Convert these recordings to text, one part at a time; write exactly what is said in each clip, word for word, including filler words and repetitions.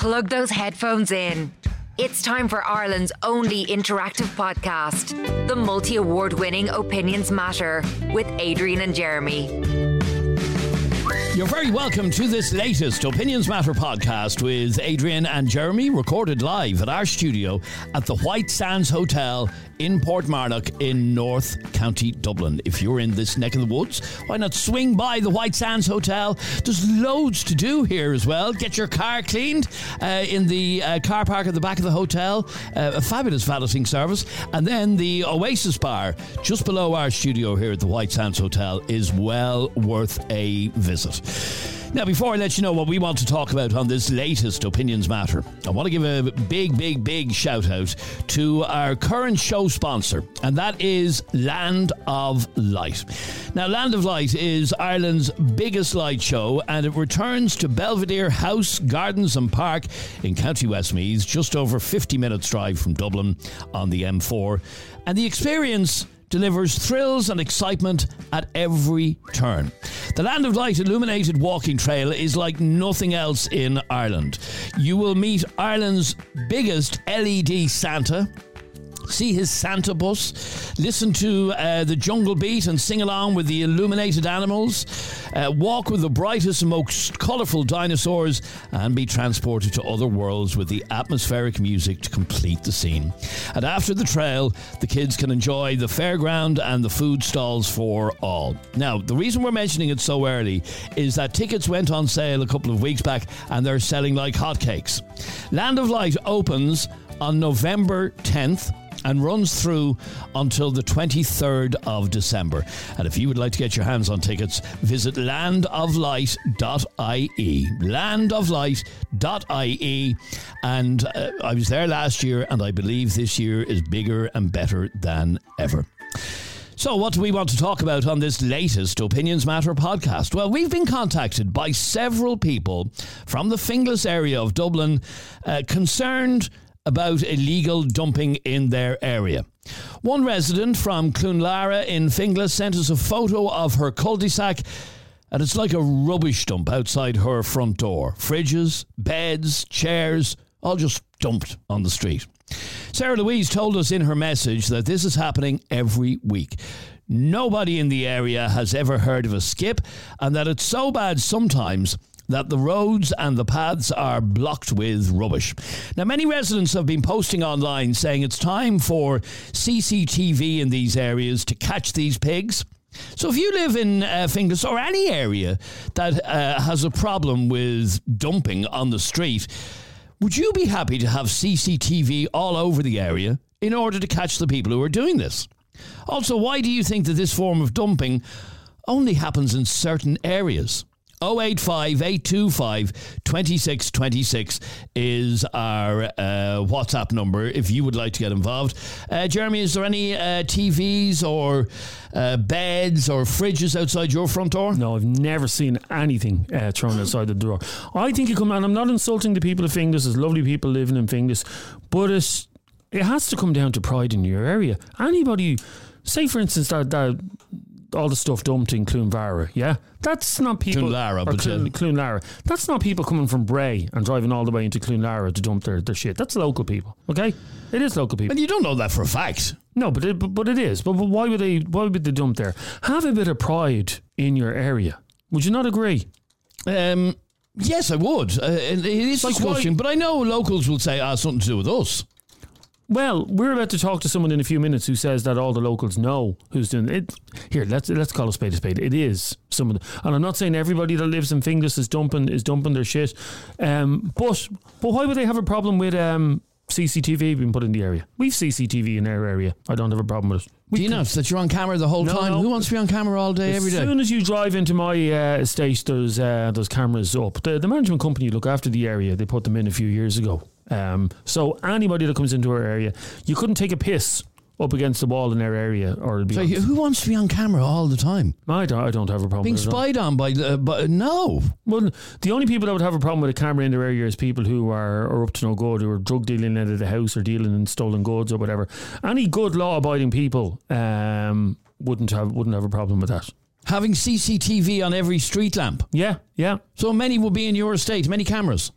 Plug those headphones in. It's time for Ireland's only interactive podcast, the multi-award-winning Opinions Matter with Adrian and Jeremy. You're very welcome to this latest Opinions Matter podcast with Adrian and Jeremy, recorded live at our studio at the White Sands Hotel in Portmarnock in North County Dublin. If you're in this neck of the woods, why not swing by the White Sands Hotel? There's loads to do here as well. Get your car cleaned uh, in the uh, car park at the back of the hotel. Uh, a fabulous valeting service. And then the Oasis Bar just below our studio here at the White Sands Hotel is well worth a visit. Now, before I let you know what we want to talk about on this latest Opinions Matter, I want to give a big, big, big shout out to our current show sponsor, and that is Land of Light. Now, Land of Light is Ireland's biggest light show, and it returns to Belvedere House Gardens and Park in County Westmeath, just over fifty minutes drive from Dublin on the M four. And the experience delivers thrills and excitement at every turn. The Land of Light illuminated walking trail is like nothing else in Ireland. You will meet Ireland's biggest L E D Santa, see his Santa bus, listen to uh, the jungle beat and sing along with the illuminated animals, uh, walk with the brightest and most colourful dinosaurs, and be transported to other worlds with the atmospheric music to complete the scene. And after the trail, the kids can enjoy the fairground and the food stalls for all. Now, the reason we're mentioning it so early is that tickets went on sale a couple of weeks back and they're selling like hotcakes. Land of Light opens on November tenth and runs through until the twenty-third of December. And if you would like to get your hands on tickets, visit land of light dot I E. land of light dot I E. And uh, I was there last year, and I believe this year is bigger and better than ever. So what do we want to talk about on this latest Opinions Matter podcast? Well, we've been contacted by several people from the Finglas area of Dublin uh, concerned about illegal dumping in their area. One resident from Cloonlara in Finglas sent us a photo of her cul-de-sac, and it's like a rubbish dump outside her front door. Fridges, beds, chairs, all just dumped on the street. Sarah Louise told us in her message that this is happening every week. Nobody in the area has ever heard of a skip, and that it's so bad sometimes that the roads and the paths are blocked with rubbish. Now, many residents have been posting online saying it's time for C C T V in these areas to catch these pigs. So if you live in uh, Finglas or any area that uh, has a problem with dumping on the street, would you be happy to have C C T V all over the area in order to catch the people who are doing this? Also, why do you think that this form of dumping only happens in certain areas? oh eight five, eight two five, two six two six is our uh, WhatsApp number if you would like to get involved. Uh, Jeremy, is there any uh, T Vs or uh, beds or fridges outside your front door? No, I've never seen anything uh, thrown outside the door. I think you come on, I'm not insulting the people of Finglas, there's lovely people living in Finglas, but it's, it has to come down to pride in your area. Anybody, say for instance that... that all the stuff dumped in Cloonlara, yeah? That's not people... Cloonlara, but... Cloon, Cloonlara. That's not people coming from Bray and driving all the way into Cloonlara to dump their, their shit. That's local people, okay? It is local people. And you don't know that for a fact. No, but it, but, but it is. But, but why would they Why would they dump there? Have a bit of pride in your area. Would you not agree? Um, yes, I would. Uh, it is like disgusting, why? But I know locals will say, ah, something to do with us. Well, we're about to talk to someone in a few minutes who says that all the locals know who's doing it. Here, let's let's call a spade a spade. It is some of them, and I'm not saying everybody that lives in Finglas is dumping is dumping their shit. Um, but but why would they have a problem with um, C C T V being put in the area? We've C C T V in our area. I don't have a problem with it. We Do you know that you're on camera the whole no, time? No. Who wants to be on camera all day, as every day? As soon as you drive into my uh, estate, there's uh, there's cameras up. The, the management company look after the area. They put them in a few years ago. Um, so anybody that comes into our area, you couldn't take a piss up against the wall in our area, or it'd be. So who wants to be on camera all the time? I don't. I don't have a problem. Being with it spied on by, uh, by. No. Well, the only people that would have a problem with a camera in their area is people who are, are up to no good, who are drug dealing out of the house or dealing in stolen goods or whatever. Any good law-abiding people um, wouldn't have wouldn't have a problem with that. Having C C T V on every street lamp. Yeah, yeah. So many will be in your estate. Many cameras.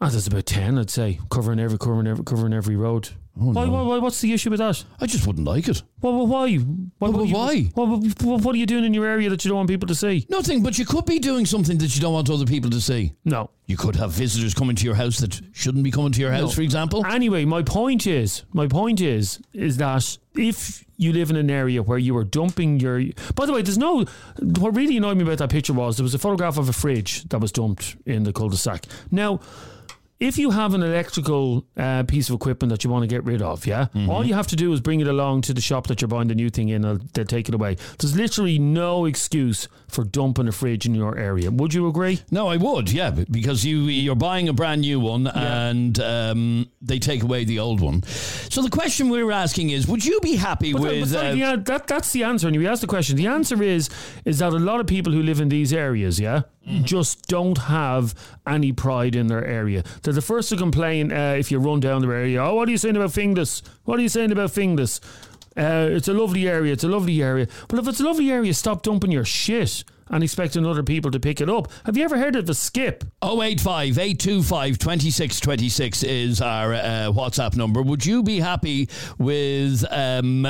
Ah, oh, there's about ten, I'd say, covering every covering every covering every road. Oh, why, no. why, why? What's the issue with that? I just wouldn't like it. Well, well why? Why? Well, why? Well, what are you doing in your area that you don't want people to see? Nothing, but you could be doing something that you don't want other people to see. No. You could have visitors coming to your house that shouldn't be coming to your house, no. for example. Anyway, my point is, my point is, is that if you live in an area where you are dumping your... By the way, there's no... What really annoyed me about that picture was there was a photograph of a fridge that was dumped in the cul-de-sac. Now... If you have an electrical uh, piece of equipment that you want to get rid of, yeah, mm-hmm. all you have to do is bring it along to the shop that you're buying the new thing in and they'll take it away. There's literally no excuse for dumping a fridge in your area. Would you agree? No, I would, yeah, because you, you're buying a brand new one yeah. and um, they take away the old one. So the question we're asking is, would you be happy but with... That, but uh, yeah, that, that's the answer. And you ask the question. The answer is, is that a lot of people who live in these areas, yeah, mm-hmm. just don't have any pride in their area. They're the first to complain uh, if you run down the area. Oh, what are you saying about Finglas? What are you saying about Finglas? Uh, it's a lovely area. It's a lovely area. But if it's a lovely area, stop dumping your shit and expecting other people to pick it up. Have you ever heard of a skip? oh eight five, eight two five, two six two six is our uh, WhatsApp number. Would you be happy with um,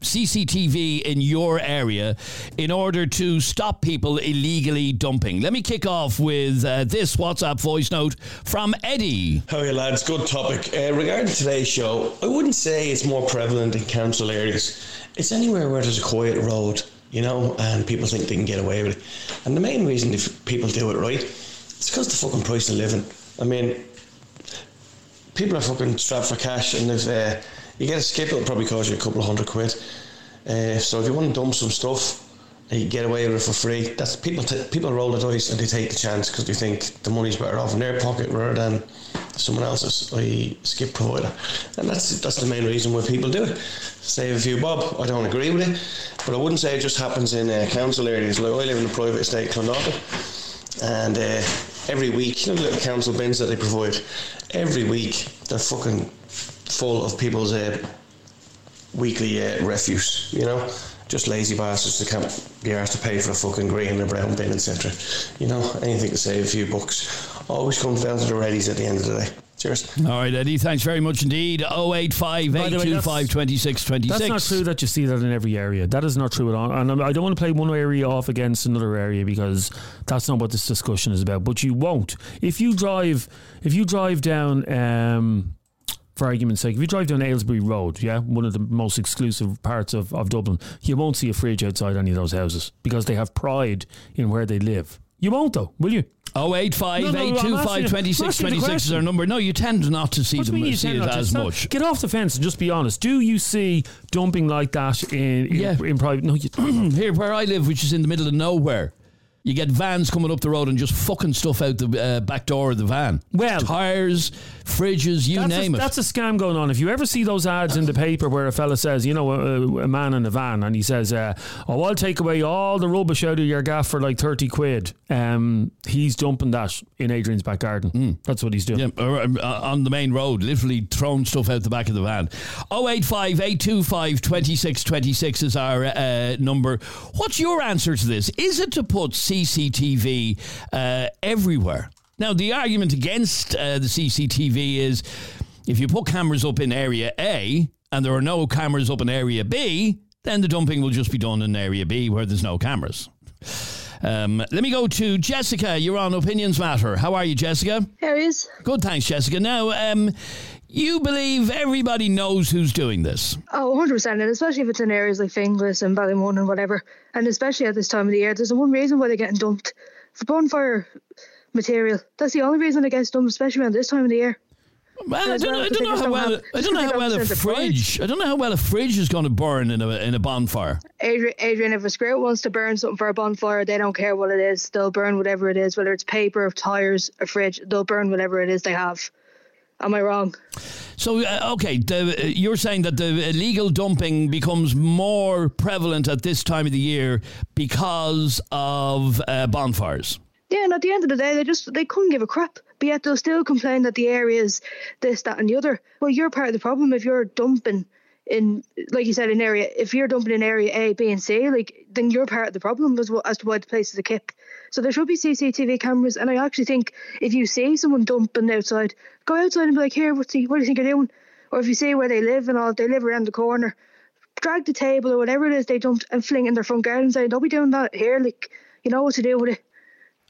C C T V in your area in order to stop people illegally dumping? Let me kick off with uh, this WhatsApp voice note from Eddie. How are you, lads? Good topic. Uh, regarding today's show, I wouldn't say it's more prevalent in council areas. It's anywhere where there's a quiet road, you know, and people think they can get away with it. And the main reason if people do it right, it's because the fucking price of living. I mean, people are fucking strapped for cash, and if uh, you get a skip, it'll probably cost you a couple of hundred quid. Uh, so if you want to dump some stuff and you get away with it for free, that's people t- people roll the dice and they take the chance because they think the money's better off in their pocket rather than someone else's, i e skip provider. And that's that's the main reason why people do it. Save a few bob. I don't agree with it, but I wouldn't say it just happens in uh, council areas. Like, I live in a private estate, Clondalkin, and uh, every week, you know the little council bins that they provide? Every week, they're fucking full of people's uh, weekly uh, refuse, you know? Just lazy bastards that can't be asked to pay for a fucking green or brown bin, et cetera. You know, anything to save a few bucks. Always comes down to the readies at the end of the day. Cheers. All right, Eddie, thanks very much indeed. oh eight five, eight two five, two six two six. That's not true that you see that in every area. That is not true at all. And I don't want to play one area off against another area because that's not what this discussion is about. But you won't. If you drive, if you drive down... Um, for argument's sake, if you drive down Aylesbury Road, yeah, one of the most exclusive parts of, of Dublin, you won't see a fridge outside any of those houses because they have pride in where they live. You won't though, will you? oh eight five, eight two five, two six two six is our number. No, you tend not to see what them you see it as much. Stand, get off the fence and just be honest. Do you see dumping like that in, in, yeah. in private? No, you don't. Here, where I live, which is in the middle of nowhere, you get vans coming up the road and just fucking stuff out the uh, back door of the van. Well, tires, fridges, you name a, it. That's a scam going on. If you ever see those ads in the paper where a fella says, you know, a, a man in a van, and he says, uh, oh, I'll take away all the rubbish out of your gaff for like thirty quid. Um, he's dumping that in Adrian's back garden. Mm. That's what he's doing. Yeah, or, uh, on the main road, literally throwing stuff out the back of the van. oh eight five, eight two five, two six two six is our uh, number. What's your answer to this? Is it to put C C T V uh, everywhere? Now, the argument against uh, the C C T V is if you put cameras up in area A and there are no cameras up in area B, then the dumping will just be done in area B where there's no cameras. Um, let me go to Jessica. You're on Opinions Matter. How are you, Jessica? How is? Good, thanks, Jessica. Now, um, you believe everybody knows who's doing this? Oh, one hundred percent, and especially if it's in areas like Finglas and Ballymun and whatever, and especially at this time of the year, there's one reason why they're getting dumped. For bonfire material. That's the only reason it gets dumped, especially around this time of the year. Well, I don't, well, I don't know how well I don't know how well a fridge I don't know how well a fridge is going to burn in a in a bonfire. Adrian, Adrian, if a squirt wants to burn something for a bonfire, they don't care what it is. They'll burn whatever it is, whether it's paper, tires, a fridge. They'll burn whatever it is they have. Am I wrong? So, uh, okay, the, uh, you're saying that the illegal dumping becomes more prevalent at this time of the year because of uh, bonfires. Yeah, and at the end of the day, they just they couldn't give a crap. But yet they'll still complain that the area is this, that and the other. Well, you're part of the problem if you're dumping in, like you said, an area, if you're dumping in area A, B and C, like, then you're part of the problem as, well, as to why the place is a kick. So there should be C C T V cameras, and I actually think if you see someone dumping outside, go outside and be like, here, what's he, what do you think you're doing? Or if you see where they live and all, they live around the corner, drag the table or whatever it is they dumped and fling in their front garden and say, don't be doing that here, like, you know what to do with it.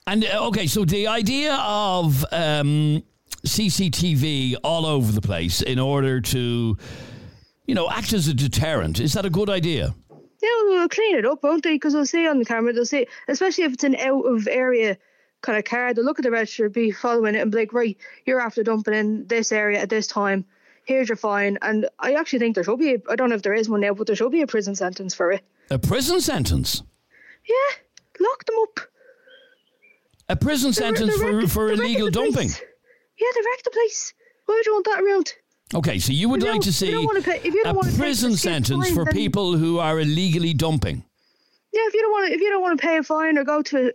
And, uh, okay, so the idea of um, C C T V all over the place in order to, you know, act as a deterrent, is that a good idea? Yeah, they'll clean it up, won't they? Because they'll see on the camera, they'll see, especially if it's an out-of-area kind of car, they'll look at the register, be following it and be like, right, you're after dumping in this area at this time, here's your fine. And I actually think there should be, a, I don't know if there is one now, but there should be a prison sentence for it. A prison sentence? Yeah, lock them up. A prison sentence they're, they're for, wrecked, for illegal dumping? Yeah, they wrecked the place. Why would you want that around? Okay, so you would you like to see to pay, a prison sentence fine, for then, people who are illegally dumping. Yeah, if you don't want to, if you don't want to pay a fine or go to,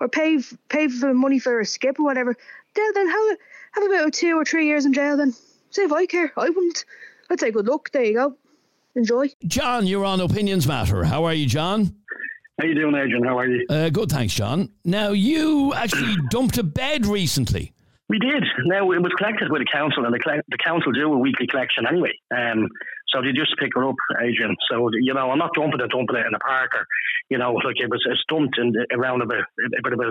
or pay pay for money for a skip or whatever, then then have have about two or three years in jail. Then say if I care, I wouldn't. I'd say good luck. There you go. Enjoy. John, you're on Opinions Matter. How are you, John? How you doing, Adrian? How are you? Uh, good, thanks, John. Now you actually dumped a bed recently. We did. Now, it was collected with the council, and the, collect- the council do a weekly collection anyway. Um, so they just pick it up, Adrian. So, you know, I'm not dumping it, dumping it in a park or, you know, like it was it's dumped in, around a bit, a bit of a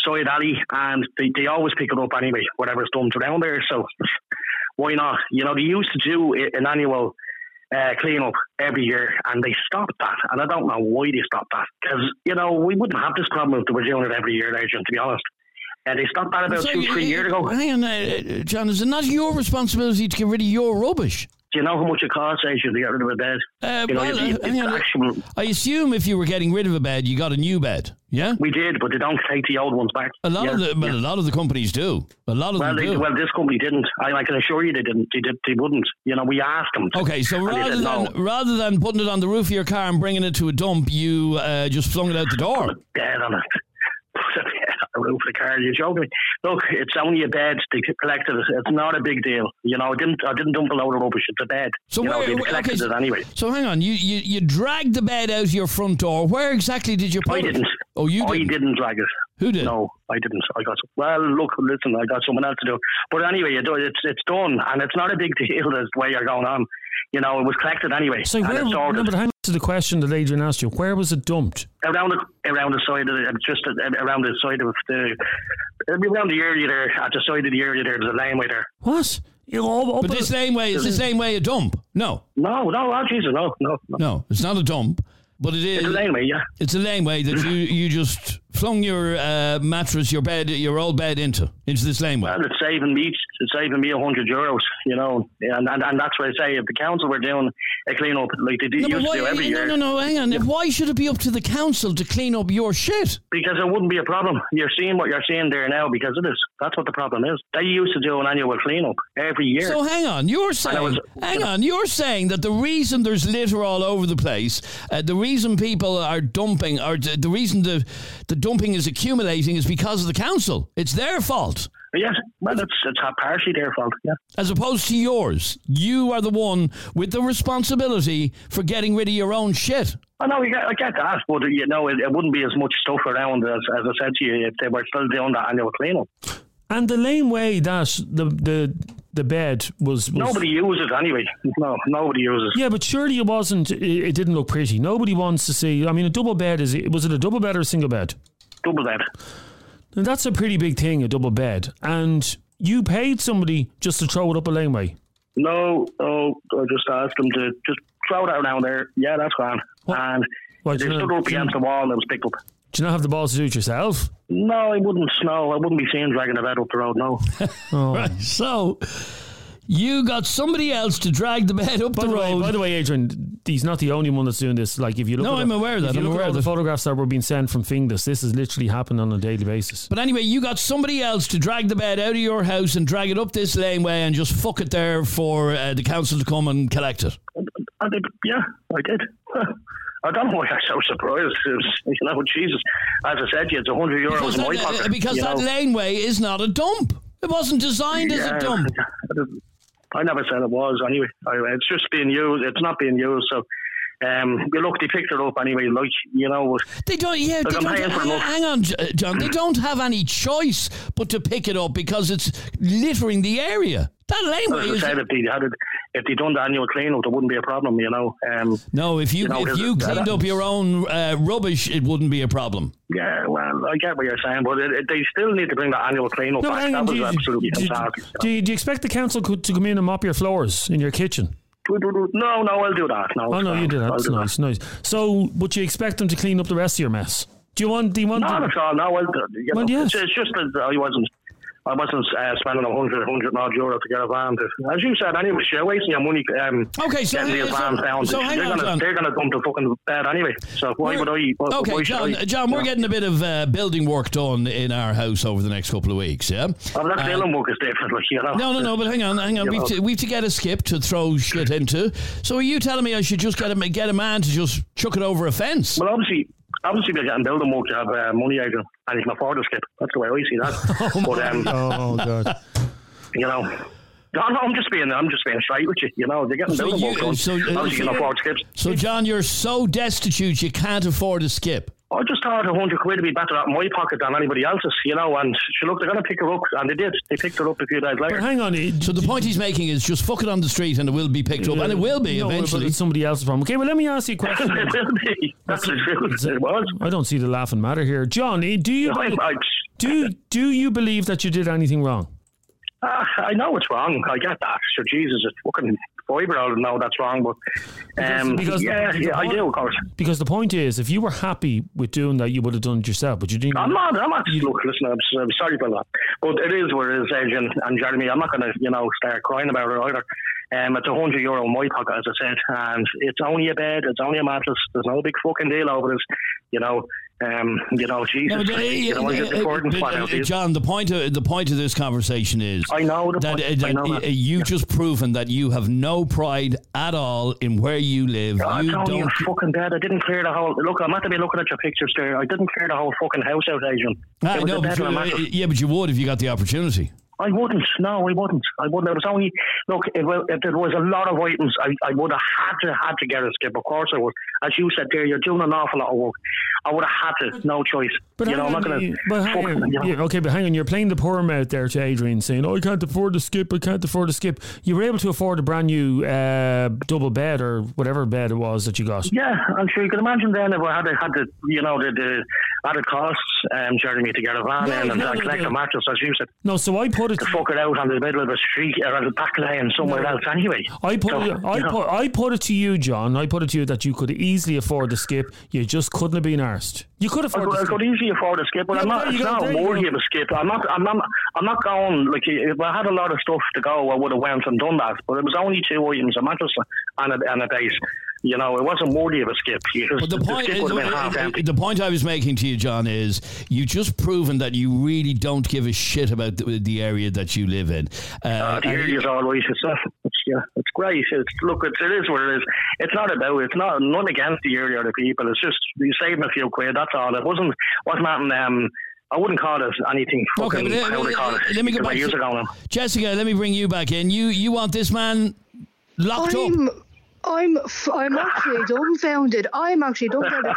side alley, and they, they always pick it up anyway, whatever's dumped around there. So why not? You know, they used to do an annual uh, clean-up every year, and they stopped that. And I don't know why they stopped that. Because, you know, we wouldn't have this problem if they were doing it every year, Adrian, to be honest. And they stopped that about so, two, three uh, years ago. Hang on, uh, John, is it not your responsibility to get rid of your rubbish? Do you know how much it costs, Adrian, to get rid of a bed? Uh, you know, well, it's, it's uh, actual... I assume if you were getting rid of a bed, you got a new bed, yeah? We did, but they don't take the old ones back. A lot yeah, of the, but yeah. a lot of the companies do. A lot of well, them they, do. Well, this company didn't. I, I can assure you they didn't. They, did, they wouldn't. You know, we asked them. To, okay, so rather than no. rather than putting it on the roof of your car and bringing it to a dump, you uh, just flung it out the door. Put a bed on it. A roof of the car, you're joking. Look, it's only a bed. They collected it. It's not a big deal. You know, I didn't I didn't dump a load of rubbish. It's a bed. So you where, know, they collected okay, it anyway. So hang on, you, you you dragged the bed out your front door. Where exactly did you put I it? I didn't. Oh, you didn't? I didn't drag it. Who did? No, I didn't. I got, well, look, listen, I got someone else to do it. But anyway, it's it's done, and it's not a big deal the way you're going on. You know, it was collected anyway. So and where, it's ordered. No, but hang on to the question that Adrian asked you. Where was it dumped? Around the, around the side of the, just around the side of the, around the area there, at the side of the area there, there's a laneway there. What? You know, but this laneway is the same way a dump? No. No, no, oh Jesus, no, no, no. No, it's not a dump. But it is. It's a laneway, yeah. It's a laneway that you, you just flung your uh, mattress, your bed, your old bed into into this laneway. Well, it's saving me, it's saving me a hundred euros, you know, and, and and that's what I say. If the council were doing a clean up like they do, no, used why, to do every no, year, no, no, no, hang on. Yeah. Why should it be up to the council to clean up your shit? Because it wouldn't be a problem. You're seeing what you're seeing there now because it is. That's what the problem is. They used to do an annual clean up every year. So hang on, you're saying, was, hang on, you're saying that the reason there's litter all over the place, uh, the reason people are dumping, or the, the reason the the dumping is accumulating is because of the council. It's their fault. Yes, well, it's, it's partially their fault, yeah. As opposed to yours. You are the one with the responsibility for getting rid of your own shit. I know, I get that, but, you know, it, it wouldn't be as much stuff around, as, as I said to you, if they were still doing that annual cleanup. And the laneway that the the the bed was, was nobody uses it anyway. No, nobody uses it. Yeah, but surely it wasn't. It, it didn't look pretty. Nobody wants to see. I mean, a double bed is. Was it a double bed or a single bed? Double bed. Now that's a pretty big thing. A double bed, and you paid somebody just to throw it up a laneway. No, no, I just asked them to just throw it out down there. Yeah, that's fine. What? And what, they stood know, up against the wall and it was picked up. Do you not have the balls to do it yourself? No, I wouldn't. No, I wouldn't be seen dragging a bed up the road, no. Oh. Right, so you got somebody else to drag the bed up by the, the road. Way, by the way, Adrian, he's not the only one that's doing this. Like, if you look, no, at I'm the, aware of that. I'm aware at of the photographs that were being sent from Finglas. This is literally happening on a daily basis. But anyway, you got somebody else to drag the bed out of your house and drag it up this laneway and just fuck it there for uh, the council to come and collect it. I did, yeah, I did. I don't know why I'm so surprised. Was, you know, Jesus, as I said to you, it's one hundred euros in my pocket. Because that know. laneway is not a dump. It wasn't designed yeah, as a dump. I never said it was anyway. I, it's just being used. It's not being used. So um, you look, they picked it up anyway. Like you know, they don't. Yeah, they don't. Hang, hang on, John. They don't have any choice but to pick it up because it's littering the area. That'll anyway. As I said, if they had it, if they done the annual clean up, there wouldn't be a problem. You know. Um, no, if you, you know, if you cleaned up your own uh, rubbish, it wouldn't be a problem. Yeah, well, I get what you're saying, but it, it, they still need to bring that annual clean up no, back. That was you, absolutely do, fantastic. Do you, do you expect the council to come in and mop your floors in your kitchen? No, no, I'll do that. No, oh no, you do that. I'll That's do nice, that. nice. So, would you expect them to clean up the rest of your mess? Do you want? Do you want? Not to... at all. No, I'll do. You well, know, yes. It's just that I wasn't. I wasn't uh, spending a hundred, hundred and odd euro to get a van. As you said, anyway, you're wasting your money um, okay, so, getting uh, your van so, down. So hang they're on, gonna, John. They're going to dump the fucking bed anyway. So why we're, would I... Why, okay, why John, I, John, we're yeah. getting a bit of uh, building work done in our house over the next couple of weeks, yeah? Oh, that uh, building work is different, like, you know. No, no, no, but hang on, hang on. We've to, we've to get a skip to throw shit into. So are you telling me I should just get a, get a man to just chuck it over a fence? Well, obviously... Obviously, they're getting building work to have uh, money out of, and you can afford to skip. That's the way I see that. oh, but, um, oh, God. You know, no, no, I'm just being, I'm just being straight with you. You know, they're getting so building work done. So, uh, Obviously, you can afford skips. So, John, you're so destitute you can't afford a skip. I just thought a hundred quid would be better out of my pocket than anybody else's, you know, and she looked, they're going to pick her up, and they did. They picked her up a few days later. But hang on. It, so the point he's making is just fuck it on the street and it will be picked yeah, up, and it will be no, eventually. It's somebody else's problem. Okay, well, let me ask you a question. It will be. That's the truth. It was. I don't see the laughing matter here. John, do you, no, believe, I, I, do, do you believe that you did anything wrong? Uh, I know it's wrong. I get that. So Jesus, it's fucking fibre. I don't know that's wrong, but um, because, because yeah, the, yeah, the point, I do, of course. Because the point is, if you were happy with doing that, you would have done it yourself. But you didn't. I'm not. I'm not. Look, listen. I'm, I'm sorry about that, but it is where it is, Adrian and Jeremy. I'm not going to, you know, start crying about it either. Um, it's a hundred euro in my pocket, as I said, and it's only a bed, it's only a mattress. There's no big fucking deal over it, you know. Um, you know, Jesus. No, but, uh, you know, uh, uh, but, uh, uh, John, the point of the point of this conversation is I know the that, point. Uh, I know that. Uh, you yeah. just proven that you have no pride at all in where you live. No, you I don't. You're fucking dead. I didn't clear the whole. Look, I'm not to be looking at your pictures there. I didn't clear the whole fucking house out, Adrian. Ah, no, but you, uh, yeah, but you would if you got the opportunity. I wouldn't. No, I wouldn't. I wouldn't. It was only look. If, if there was a lot of items, I, I would have had to had to get a skip. Of course, I would. As you said there, you're doing an awful lot of work. I would have had to. No choice. But you know, I'm not going to. But hang on. You know. Yeah, okay, but hang on. You're playing the poor mouth there to Adrian, saying, "Oh, I can't afford to skip. I can't afford to skip." You were able to afford a brand new uh, double bed or whatever bed it was that you got. Yeah, I'm sure you can imagine. Then if I had had the, you know, the, the added costs, um, Jeremy, to get a van no, in and no, collect no, no. a mattress, as you said. No, so I put. It to fuck it out on the middle of the street or on the back lane somewhere no. else anyway. I put, so, it, I, put, I put it to you, John. I put it to you that you could easily afford the skip. You just couldn't have been arsed. You could afford I, the I skip. I could easily afford a skip, but yeah, I'm not, it's not a worthy of a skip. I'm not, I'm not, I'm not going, like, if I had a lot of stuff to go, I would have went and done that. But it was only two items, a mattress and a, and a base. You know, it wasn't worthy of a skip. But the, the, point, skip is, it, the point I was making to you, John, is you just proven that you really don't give a shit about the, the area that you live in. Uh, uh, the area is all right. It's, it's, yeah, it's great. It's, look, it's, it is what it is. It's not about, it's not, none against the area or the people. It's just, you saving a few quid, that's all. It wasn't, wasn't happening, um, I wouldn't call it anything fucking, okay, I would call it. Let me go back to, Jessica, let me bring you back in. You, you want this man locked I'm, up? I'm f- I'm actually dumbfounded. I'm actually dumbfounded.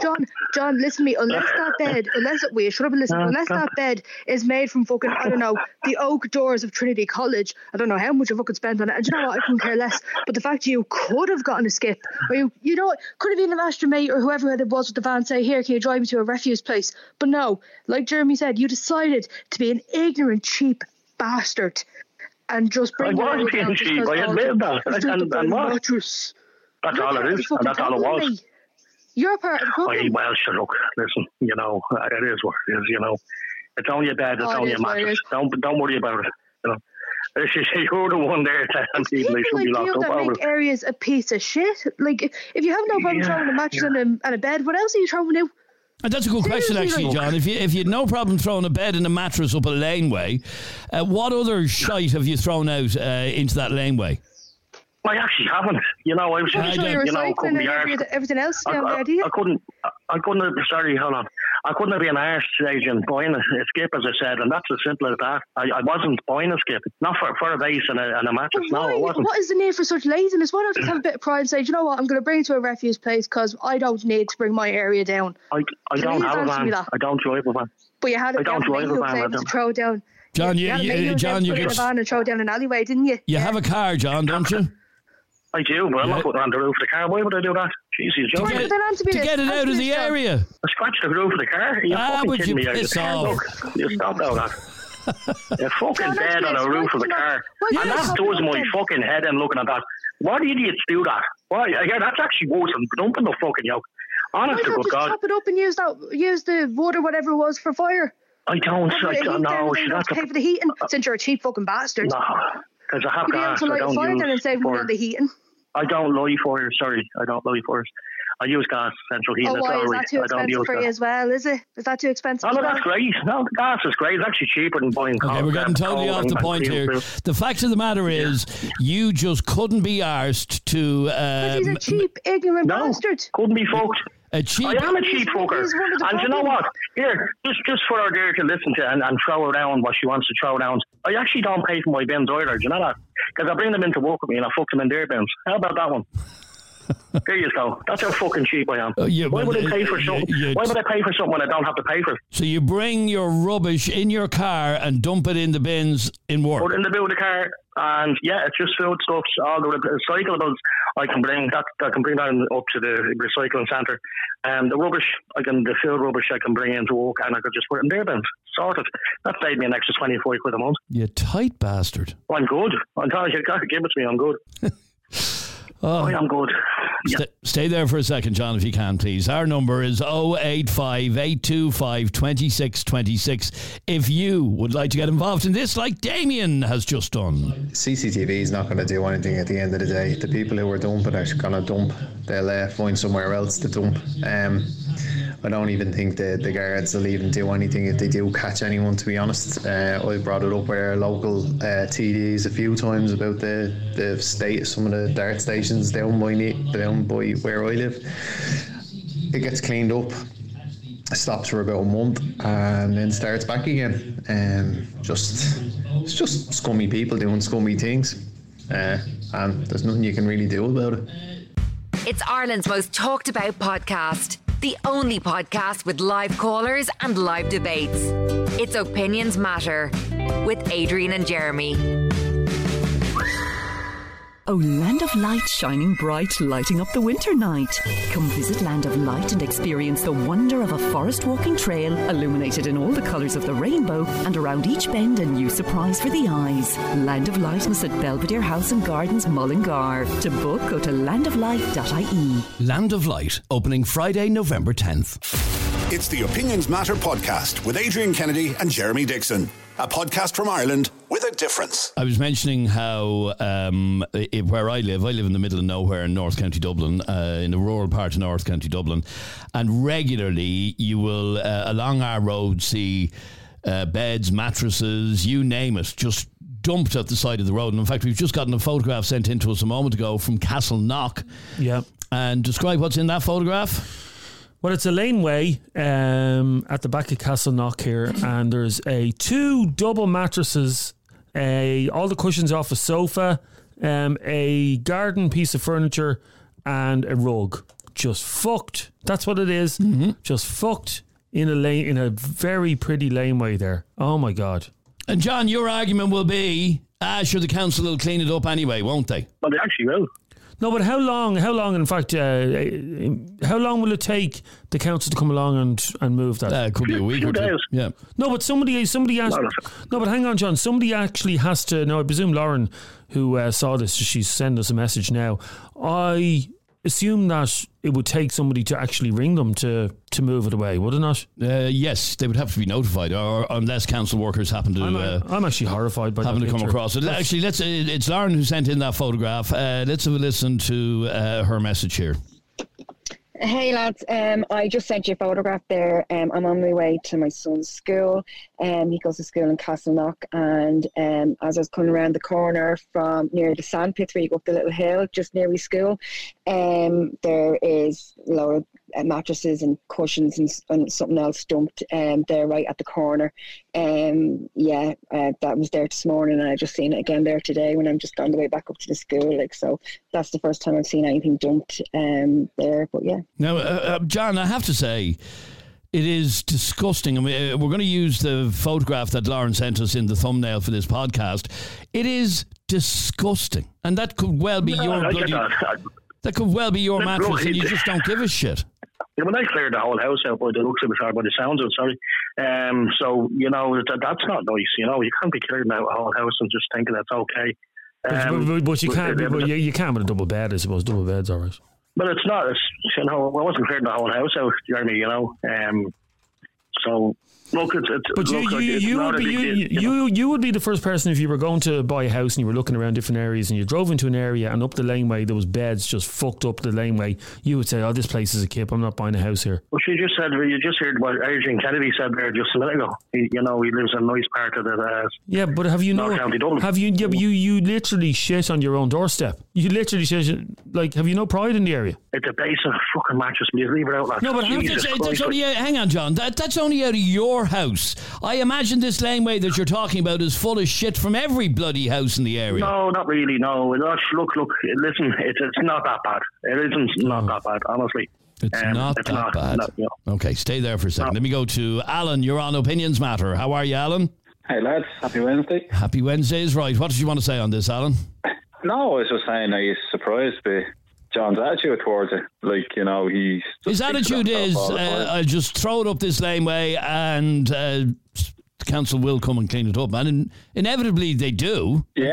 John, John, listen to me. Unless that bed, unless we should have listened. Unless that bed is made from fucking I don't know the oak doors of Trinity College. I don't know how much I fucking spent on it. And do you know what? I couldn't care less. But the fact you could have gotten a skip, or you, you know, could have even asked your mate or whoever it was with the van, say, "Here, can you drive me to a refuse place?" But no, like Jeremy said, you decided to be an ignorant, cheap bastard. And just bring I was being cheap, I admit that. And, and, and what? That's You're all it is, and that's all it was. Me. You're part of the problem. I, well, sure, look, listen, you know, it is what it is, you know. It's only a bed, it's oh, only it a mattress. Don't, don't worry about it, you know. You're the one there telling people they should like be locked you up over it. Areas a piece of shit. Like, if, if you have no problem yeah, throwing a mattress yeah. and, a, and a bed, what else are you throwing out? And that's a good Seriously, question, actually, look. John. If you if you had no problem throwing a bed and a mattress up a laneway, uh, what other shite have you thrown out uh, into that laneway? I actually haven't. You know, I was just, you know, couldn't be arsed. Everything else down I, I, there, do you? I couldn't. I, I couldn't. Sorry, hold on. I couldn't have been an Irish agent buying a skip, as I said, and that's as simple as that. I, I wasn't buying a skip, not for, for a base and a, and a mattress. Well, no, I wasn't. What is the need for such laziness? Why don't you have a bit of pride and say, you know what, I'm going to bring it to a refuge place because I don't need to bring my area down. I, I don't have a van. I don't drive a van. But you had a van to throw down. John, you, you, you, John, you, you get and throw down an alleyway, didn't you? You yeah. have a car, John, don't you? I do, but I'm yeah. not putting it on the roof of the car. Why would I do that? Jesus, John. To get, to to get it out of the John. area. I scratched the roof of the car. Are you ah, fucking kidding me? Piss off. Look, you stop now, that. You're fucking dead on the roof of the car. And that does my fucking head in looking at that. Why do idiots do that? Why? Yeah, that's actually worse than dumping the fucking yoke. Honest to God. Why not just top it up and use, that, use the wood or whatever it was for fire? I don't. I don't know. You have to pay for the heating uh, since you're a cheap fucking bastard. No, because I have to ask. I don't use and save for the heating. I don't lie for you. Sorry, I don't lie for you. I use gas central heating. Oh, why is that too expensive for you as well? Is it? Is that too expensive? Oh, no, that's great. No, the gas is great. It's actually cheaper than buying coal. Okay, we're getting totally off the point here. The fact of the matter is, you just couldn't be arsed to. Because he's a cheap, ignorant bastard. Couldn't be fucked. A cheap, I am a cheap fucker. And you know what? Here, just just for our dear to listen to and, and throw around what she wants to throw around. I actually don't pay for my bins either, do you know that? Because I bring them into work with me and I fuck them in their bins. How about that one? There you go. That's how fucking cheap I am. Uh, yeah, Why would uh, I pay for something? Uh, Why would I pay for something when I don't have to pay for it? So you bring your rubbish in your car and dump it in the bins in work? Put it in the boot of the car, and yeah, it's just food stuffs, all the recyclables I can bring. That I can bring that up to the recycling centre. And um, the rubbish, I can the food rubbish I can bring into work, and I could just put it in their bins. Sorted. That saved me an extra twenty-five quid a month. You tight bastard. I'm good. I'm telling you, give it to me. I'm good. Oh, I'm good. Yeah. St- stay there for a second, John, if you can, please. Our number is oh eight five, eight two five, two six two six. If you would like to get involved in this, like Damien has just done. C C T V is not going to do anything at the end of the day. The people who are dumping are going to dump. They'll uh, find somewhere else to dump. Um, I don't even think the, the guards will even do anything if they do catch anyone, to be honest. Uh, I brought it up with our local uh, T Ds a few times about the, the state of some of the dart stations down by, down by where I live. It gets cleaned up, stops for about a month, and then starts back again. Um, just It's just scummy people doing scummy things, uh, and there's nothing you can really do about it. It's Ireland's most talked about podcast. The only podcast with live callers and live debates. It's Opinions Matter with Adrian and Jeremy. Oh, Land of Light, shining bright, lighting up the winter night. Come visit Land of Light and experience the wonder of a forest walking trail illuminated in all the colours of the rainbow, and around each bend a new surprise for the eyes. Land of Light is at Belvedere House and Gardens, Mullingar. To book, go to land of light dot I E. Land of Light, opening Friday, November tenth. It's the Opinions Matter podcast with Adrian Kennedy and Jeremy Dixon. A podcast from Ireland with a difference. I was mentioning how um, it, where I live, I live in the middle of nowhere in North County Dublin, uh, in the rural part of North County Dublin, and regularly you will, uh, along our road, see uh, beds, mattresses, you name it, just dumped at the side of the road. And in fact, we've just gotten a photograph sent in to us a moment ago from Castleknock. Yeah. And describe what's in that photograph. Well, it's a laneway um, at the back of Castleknock here, and there's a two double mattresses, a all the cushions off a sofa, um, a garden piece of furniture, and a rug. Just fucked. That's what it is. Mm-hmm. Just fucked in a lane, in a very pretty laneway there. Oh my God! And John, your argument will be, ah, sure, the council will clean it up anyway, won't they? Well, they actually will. No, but how long, how long, in fact, uh, how long will it take the council to come along and, and move that? Uh, it could be a week or two. Yeah. No, but somebody, somebody has, no, no, but hang on, John. Somebody actually has to, now I presume Lauren, who uh, saw this, she's sending us a message now. I assume that it would take somebody to actually ring them to, to move it away, would it not? Uh, yes, they would have to be notified, or unless council workers happen to... I'm, uh, I'm actually horrified by having that to come across it. Actually, let's. It's Lauren who sent in that photograph. Uh, let's have a listen to uh, her message here. Hey lads, um, I just sent you a photograph there. Um, I'm on my way to my son's school. Um, he goes to school in Castleknock, and um, as I was coming around the corner from near the sandpit where you go up the little hill just near my school, um, there is lower mattresses and cushions and, and something else dumped um, there right at the corner. Um, yeah, uh, that was there this morning, and I just seen it again there today when I'm just on the way back up to the school. Like, so that's the first time I've seen anything dumped um, there, but yeah. Now, uh, uh, John, I have to say, it is disgusting. I mean, we're going to use the photograph that Lauren sent us in the thumbnail for this podcast. It is disgusting, and that could well be no, your bloody, that could well be your the mattress, blood, and you just don't give a shit. Yeah, when I cleared the whole house out by the looks of it, sorry, by the sounds of it, sorry. Um, so you know that, that's not nice. You know, you can't be clearing out a whole house and just thinking that's okay. Um, but, but, but you can't. But, but you, you can't with a double bed, I suppose. Double bed's alright. But it's not, it's, you know, I wasn't clearing the whole house out, Jeremy, you know. Um, so, look, it's... it's but you, look, you, it's you, would be, you, you, you, know? you would be the first person, if you were going to buy a house and you were looking around different areas and you drove into an area and up the laneway there was beds just fucked up the laneway, you would say, oh, this place is a kip, I'm not buying a house here. Well, she just said, you just heard what Adrian Kennedy said there just a minute ago. He, you know, he lives in a nice part of the... Uh, yeah, but have you no... County Dublin. Have you, yeah, but you, you literally shit on your own doorstep. You literally said, like, have you no pride in the area? It's a base of fucking mattress, please leave it out. Like, no, but how that's, that's only, uh, hang on, John, that, that's only out of your house. I imagine this laneway that you're talking about is full of shit from every bloody house in the area. No, not really, no. It's, look, look, listen, it's, it's not that bad. It isn't not oh. that bad, honestly. It's um, not it's that not, bad. Not, you know. Okay, stay there for a second. No. Let me go to Alan, you're on Opinions Matter. How are you, Alan? Hey, lads. Happy Wednesday. Happy Wednesday is right. What did you want to say on this, Alan? No, I was just saying I was surprised by John's attitude towards it. Like, you know, he's... His attitude is, uh, I just throw it up this laneway and uh, the council will come and clean it up, man. And inevitably they do. Yeah.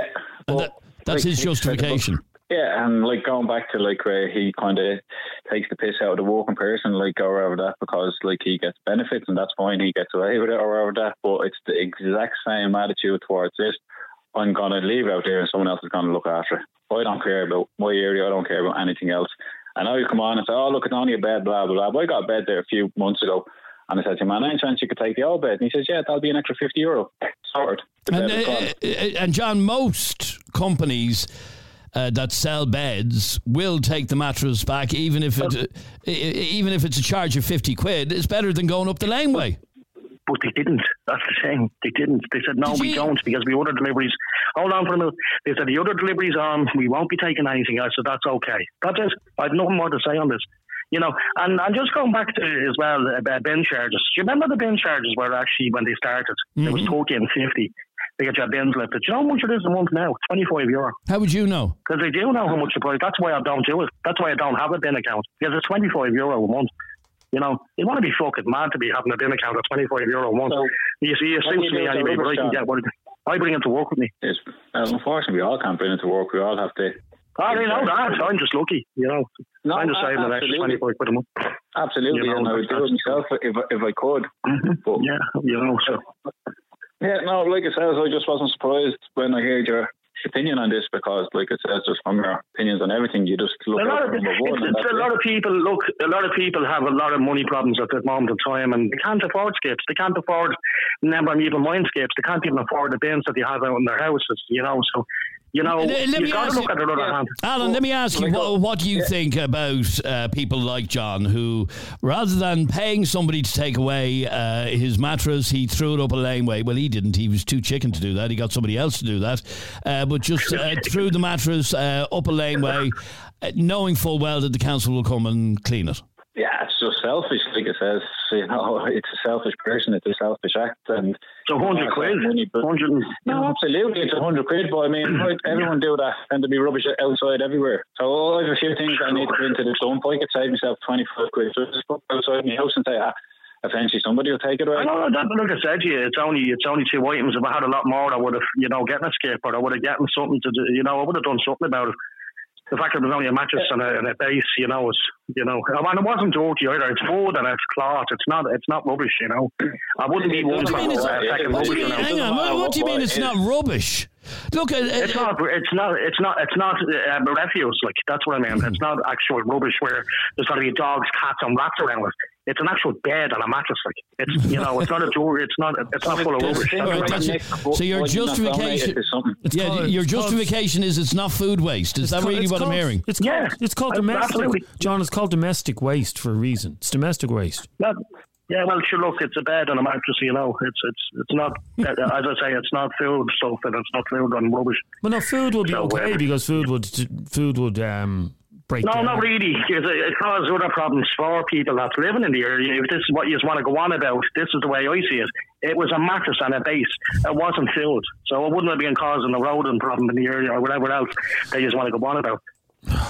And well, that, that's like, his justification. Yeah, and like going back to like where he kind of takes the piss out of the walking person, like go over that because like he gets benefits and that's fine, he gets away with it or over that, but it's the exact same attitude towards this. I'm going to leave it out there and someone else is going to look after it. I don't care about my area. I don't care about anything else. And now you come on and say, oh, look, it's only a bed, blah, blah, blah. But I got a bed there a few months ago. And I said to him, man, any chance you could take the old bed? And he says, yeah, that'll be an extra fifty euro. Sorted. And, uh, and John, most companies uh, that sell beds will take the mattress back, even if it, uh, even if it's a charge of fifty quid. It's better than going up the laneway. But they didn't. That's the thing. They didn't. They said, no, Did we you? don't, because we order deliveries. Hold on for a minute. They said, the other deliveries on, we won't be taking anything else, so that's okay. That's it. I have nothing more to say on this. You know, and, and just going back to, as well, about bin charges. Do you remember the bin charges were actually, when they started, mm-hmm. It was thirty and fifty. They got your bins lifted. Do you know how much it is a month now? twenty-five euro. How would you know? Because I do know how much it is. That's why I don't do it. That's why I don't have a bin account. Because it's twenty-five euro a month. You know, you want to be fucking mad to be having a bin account at twenty-five euro a month. So, you see, it suits me anyway, but I can get one. I bring it to work with me. Yes. Well, unfortunately, we all can't bring it to work. We all have to... I don't know that. I'm just lucky, you know. No, I'm just saving an extra twenty-five quid a month. Absolutely, you know, and I would do it myself if, if I could. Mm-hmm. But, yeah, you know, so... Yeah, no, like I says, I just wasn't surprised when I heard your... opinion on this, because like it says, just from your opinions on everything, you just look at a lot of people. Look, a lot of people have a lot of money problems at this moment in time, and they can't afford skips. They can't afford never even mind skips. They can't even afford the bins that they have out in their houses. You know, so you know, you've got to look at it other hand. Alan, let me ask you, what, what do you yeah. think about uh, people like John, who rather than paying somebody to take away uh, his mattress, he threw it up a laneway. Well, he didn't. He was too chicken to do that. He got somebody else to do that. Uh, but just uh, threw the mattress uh, up a laneway, uh, knowing full well that the council will come and clean it. Yeah, it's just selfish, like it says. You know, it's a selfish person, it's a selfish act. And it's a hundred quid. Money, but one hundred. No, absolutely, it's a hundred quid, but I mean, everyone do that, and there'll be rubbish outside everywhere. So oh, I have a few things I need to bring to the dump. I could save myself twenty-five quid. So just put outside my house and say, ah, eventually somebody will take it away. I know, that, like I said to you, it's only, it's only two items. If I had a lot more, I would have, you know, gotten a skip, or I would have gotten something to do, you know, I would have done something about it. The fact that it was only a mattress yeah. and, a, and a base, you know, it's, you know, and it wasn't dirty either. It's wood and it's cloth. It's not, it's not rubbish, you know. I wouldn't be one for a second. What do you mean? Hang on. What, what do you mean? It's not rubbish. Look, uh, it's not, it's not, it's not, it's not uh, refuse. Like that's what I mean. Mm-hmm. It's not actual rubbish where there's going to be dogs, cats, and rats around it. it's an actual bed and a mattress. Like it's, you know, it's not a door. It's not. It's not full of rubbish. Right, so your justification, it's yeah, called, your justification called, is it's not food waste. Is that called, really what called, I'm hearing? It's called, yeah, it's called domestic. Absolutely. John, it's called domestic waste for a reason. It's domestic waste. Yeah, yeah well, sure. Look, it's a bed and a mattress. You know, it's it's it's not. As I say, it's not food stuff, and it's not food and rubbish. Well, no, food would be so, okay um, because food would food would. Um, No, down. Not really. It causes other problems for people that's living in the area. If this is what you want to go on about, this is the way I see it. It was a mattress and a base. It wasn't filled. So it wouldn't have been causing a rodent problem in the area or whatever else they just want to go on about.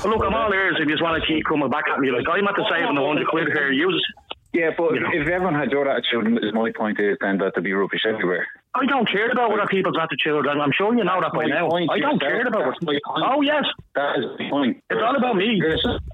But look, I'm all ears if you just want to keep coming back at me. Like, I'm not the saving the one quid here. Use it. Yeah, but you know. If everyone had your attitude, my point is then that there'd be rubbish everywhere. I don't care about other people's attitude. I'm sure you know that by now. I don't care about it. Oh, yes. That is the point. It's all about me.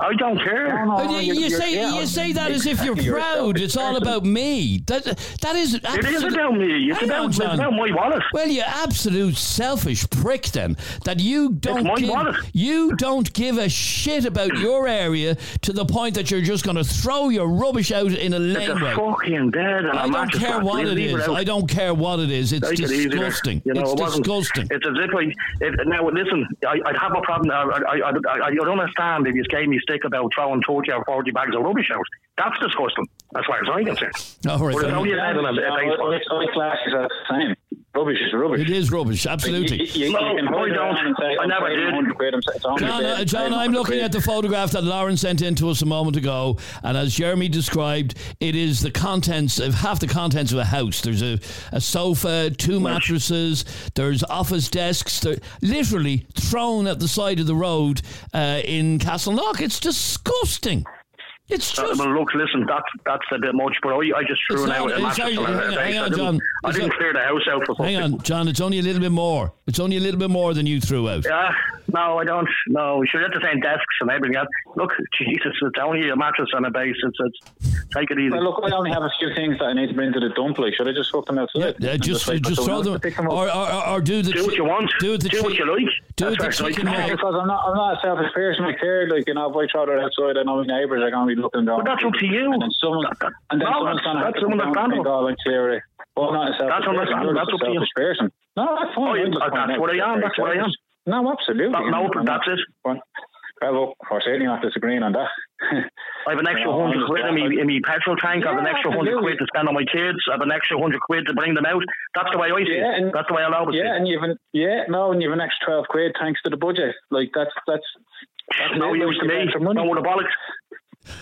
I don't care. No, no, you, you, say, yeah, you say that as if you're proud. It's all about me. That That is... It is about me. It's about, it's about my wallet. Well, you absolute selfish prick then. That you don't, it's my give, wallet. You don't give a shit about your area to the point that you're just going to throw your rubbish out in a laneway. It's a fucking bed. And I don't care what it is. I don't care what it is. It's disgusting. You know, it's it disgusting. It's as if I... It, now, listen, I, I'd have a problem. I, I, I, I don't understand if you gave me stick about throwing thirty or forty bags of rubbish out. That's disgusting, as far as I'm concerned. No, right. But only eleven of it. Classes are the same. Rubbish is rubbish. It is rubbish, absolutely. You, you, you, no, you can I don't. Say, I never did. John, uh, John I'm looking at the photograph that Lauren sent in to us a moment ago, and as Jeremy described, it is the contents of half the contents of a house. There's a, a sofa, two mattresses, there's office desks, they're literally thrown at the side of the road uh, in Castleknock. It's disgusting. It's true. Uh, well, look, listen, that's, that's a bit much, but I, I just threw it out. Hang on, John. I didn't clear the house out for something. Hang on, John, it's only a little bit more. It's only a little bit more than you threw out. Yeah, no, I don't. No, you should have the same desks and everything else. Look, Jesus, it's only a mattress and a base. It's, it's, take it easy. Well, look, I only have a few things that I need to bring to the dump. Like, should I just fuck them outside? Yeah, yeah, just, just, like, just throw them. them or, or, or do the... Do chi- what you want. Do, the do chi- what you like. Do that's the right. Chicken head. Because I'm not, I'm not a selfish person. I care, like, you know, if I throw that outside, I know my neighbours are going to be looking down. But that's up to you. And then someone, and then no, someone's going to have to understandable. Down and say, well, I'm not a selfish person. That's up to you. Person. No, that's fine. Oh, yeah, that's, that's what I am. That's what I am. No, absolutely. That, no, no, that's it. Well, well, we're certainly not disagreeing on that. I have an extra no, hundred quid in me, in me petrol tank. Yeah, I have an extra absolutely. hundred quid to spend on my kids. I have an extra hundred quid to bring them out. That's the way I see yeah, it. And, that's the way I always see it. Yeah, and you've an, yeah, no, and you've an extra twelve quid thanks to the budget. Like that's that's, that's no use to me. No more bollocks.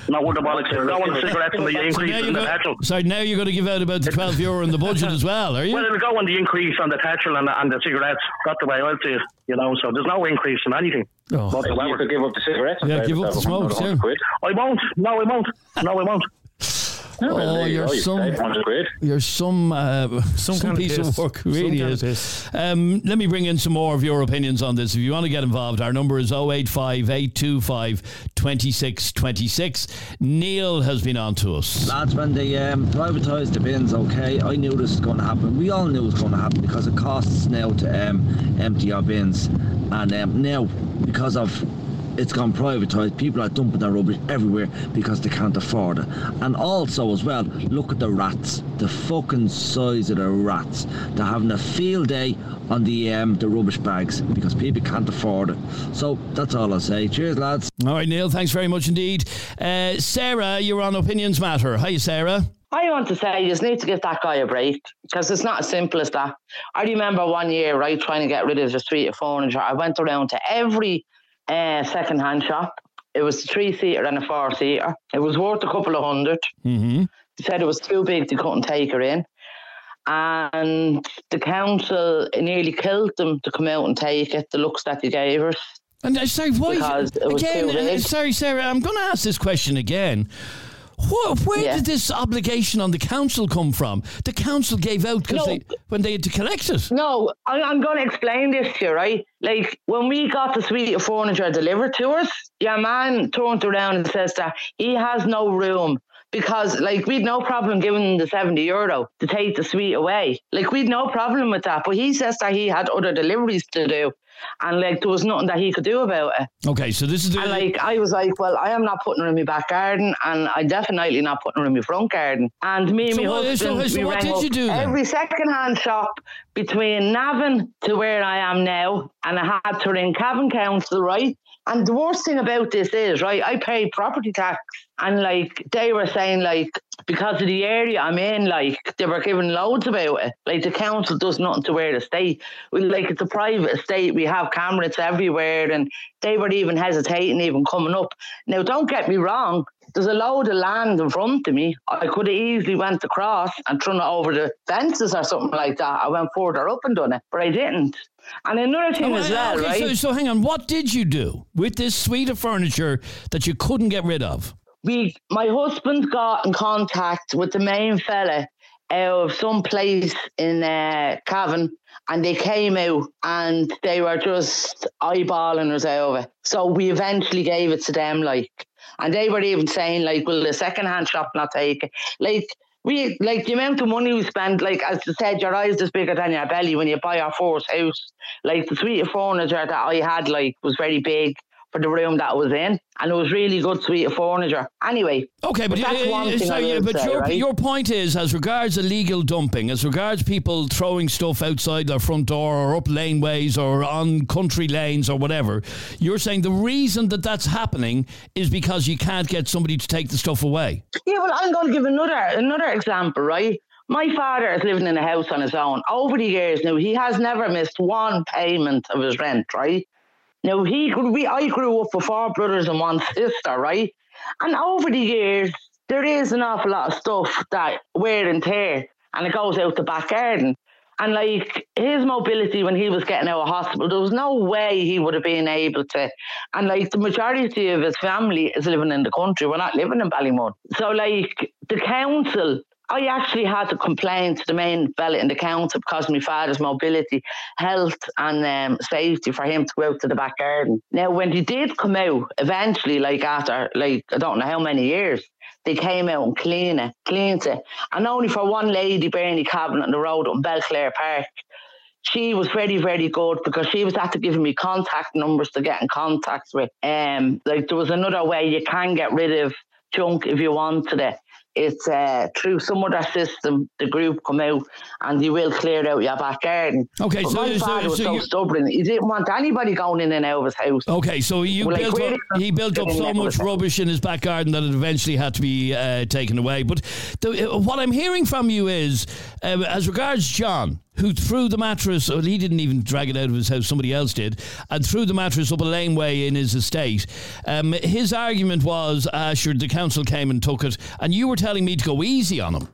No more bollocks. No one cigarettes and the increase so in the got, petrol. So now you're going to give out about the twelve euro in the budget as well, are you? Well, it'll go on the increase on the petrol and the, and the cigarettes. That's the way I see it. You know, so there's no increase in anything. Oh. But you could give up the cigarettes. Yeah, give up the smokes, yeah. I won't. No, I won't. No, I won't. No, oh, you're, you some, you're some uh, some, some piece of, of work, really is. Is. Um, let me bring in some more of your opinions on this. If you want to get involved, our number is oh eight five, eight two five, two six two six. Neil has been on to us. Lads, when they um, privatised the bins, okay, I knew this was going to happen. We all knew it was going to happen because it costs now to um, empty our bins. And um, now, because of... it's gone privatised. People are dumping their rubbish everywhere because they can't afford it. And also as well, look at the rats. The fucking size of the rats. They're having a field day on the um, the rubbish bags because people can't afford it. So that's all I say. Cheers, lads. All right, Neil. Thanks very much indeed. Uh, Sarah, you're on Opinions Matter. Hi, Sarah. I want to say you just need to give that guy a break because it's not as simple as that. I remember one year, right, trying to get rid of the suite of furniture. I went around to every... Uh, second-hand shop. It was a three-seater and a four-seater. It was worth a couple of hundred. Mm-hmm. They said it was too big, they couldn't take her in. And the council nearly killed them to come out and take it, the looks that they gave her. And I say, why? Because it was again, too big. Sorry, Sarah, I'm going to ask this question again. Where, where yeah. did this obligation on the council come from? The council gave out because no, they, when they had to collect it. No, I, I'm going to explain this to you, right? Like, when we got the suite of furniture delivered to us, your man turned around and says that he has no room because, like, we'd no problem giving him the seventy euro to take the suite away. Like, we'd no problem with that. But he says that he had other deliveries to do. and like there was nothing that he could do about it. Okay, so this is the... And like I was like, well, I am not putting her in my back garden, and I definitely not putting her in my front garden. And me and so my what, husband, so, so we what rang did you do every then? Second-hand shop between Navan to where I am now, and I had to ring Cavan Council, right? And the worst thing about this is, right, I paid property tax, and like they were saying, like, because of the area I'm in, like, they were giving loads about it. Like, the council does nothing to where the estate. We, like, it's a private estate. We have cameras everywhere, and they were even hesitating even coming up. Now, don't get me wrong. There's a load of land in front of me. I could have easily went across and thrown it over the fences or something like that. I went further up and done it, but I didn't. And another thing oh, as well, okay, right? So, so hang on. What did you do with this suite of furniture that you couldn't get rid of? We, my husband got in contact with the main fella of some place in uh, Cavan, and they came out and they were just eyeballing us over. So we eventually gave it to them, like, and they were even saying, like, will the second-hand shop not take it? Like, we, like, the amount of money we spend, like, as I said, your eyes is bigger than your belly when you buy our first house. Like, the suite of furniture that I had, like, was very big for the room that I was in, and it was really good suite of furniture. Anyway, okay, but, but that's uh, one uh, thing. So, yeah, but say, your right? your point is, as regards illegal dumping, as regards people throwing stuff outside their front door or up laneways or on country lanes or whatever, you're saying the reason that that's happening is because you can't get somebody to take the stuff away. Yeah, well, I'm going to give another another example, right? My father is living in a house on his own over the years now. He has never missed one payment of his rent, right? Now, he grew, we, I grew up with four brothers and one sister, right? And over the years, there is an awful lot of stuff that wear and tear, and it goes out the back garden. And, like, his mobility when he was getting out of hospital, there was no way he would have been able to. And, like, the majority of his family is living in the country. We're not living in Ballymun. So, like, the council... I actually had to complain to the main fella in the council because my father's mobility, health and um, safety for him to go out to the back garden. Now, when he did come out, eventually, like after, like, I don't know how many years, they came out and cleaned it, cleaned it. And only for one lady, Bernie Cabin on the road on Belclare Park, she was very, very good because she was after giving me contact numbers to get in contact with. Um, like there was another way you can get rid of junk if you wanted it. It's uh, through some other system, the group come out and you will clear out your back garden. Okay, but so my father so, was so, so stubborn. He didn't want anybody going in and out of his house. Okay, so you well, built like, up, he built up so much rubbish in his back garden that it eventually had to be uh, taken away. But the, what I'm hearing from you is, uh, as regards John, who threw the mattress, or he didn't even drag it out of his house, somebody else did, and threw the mattress up a laneway in his estate. Um, his argument was, uh, sure, the council came and took it, and you were telling me to go easy on him.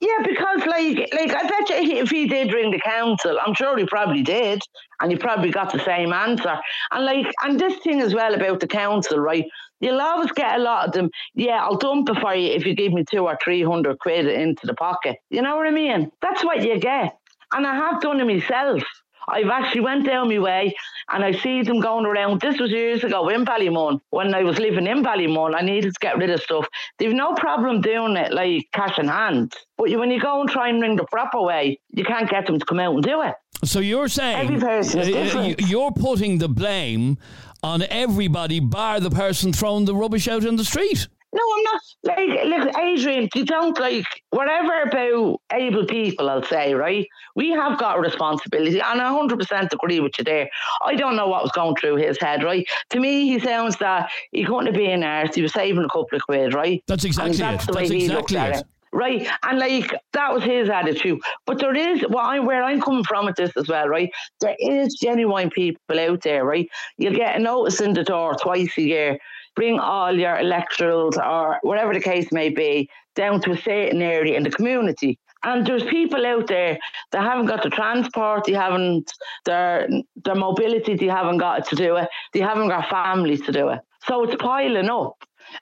Yeah, because, like, like I bet you if he did ring the council, I'm sure he probably did, and he probably got the same answer. And, like, and this thing as well about the council, right, you'll always get a lot of them, yeah, I'll dump it for you if you give me two or three hundred quid into the pocket. You know what I mean? That's what you get. And I have done it myself. I've actually went down my way and I see them going around. This was years ago in Ballymun. When I was living in Ballymun, I needed to get rid of stuff. They've no problem doing it, like, cash in hand. But when you go and try and ring the proper way, you can't get them to come out and do it. So you're saying... Every person is different. You're putting the blame on everybody bar the person throwing the rubbish out in the street. No, I'm not. Like, look, Adrian, you don't, like, whatever about able people, I'll say, right? We have got a responsibility, and I one hundred percent agree with you there. I don't know what was going through his head, right? To me, he sounds that he couldn't have been an arse. He was saving a couple of quid, right? That's exactly that's it. That's exactly it. it. Right, and, like, that was his attitude. But there is, well, I, where I'm coming from with this as well, right, there is genuine people out there, right? You'll get a notice in the door twice a year. Bring all your electorals or whatever the case may be down to a certain area in the community. And there's people out there that haven't got the transport, they haven't their their mobility, they haven't got to do it, they haven't got families to do it. So it's piling up.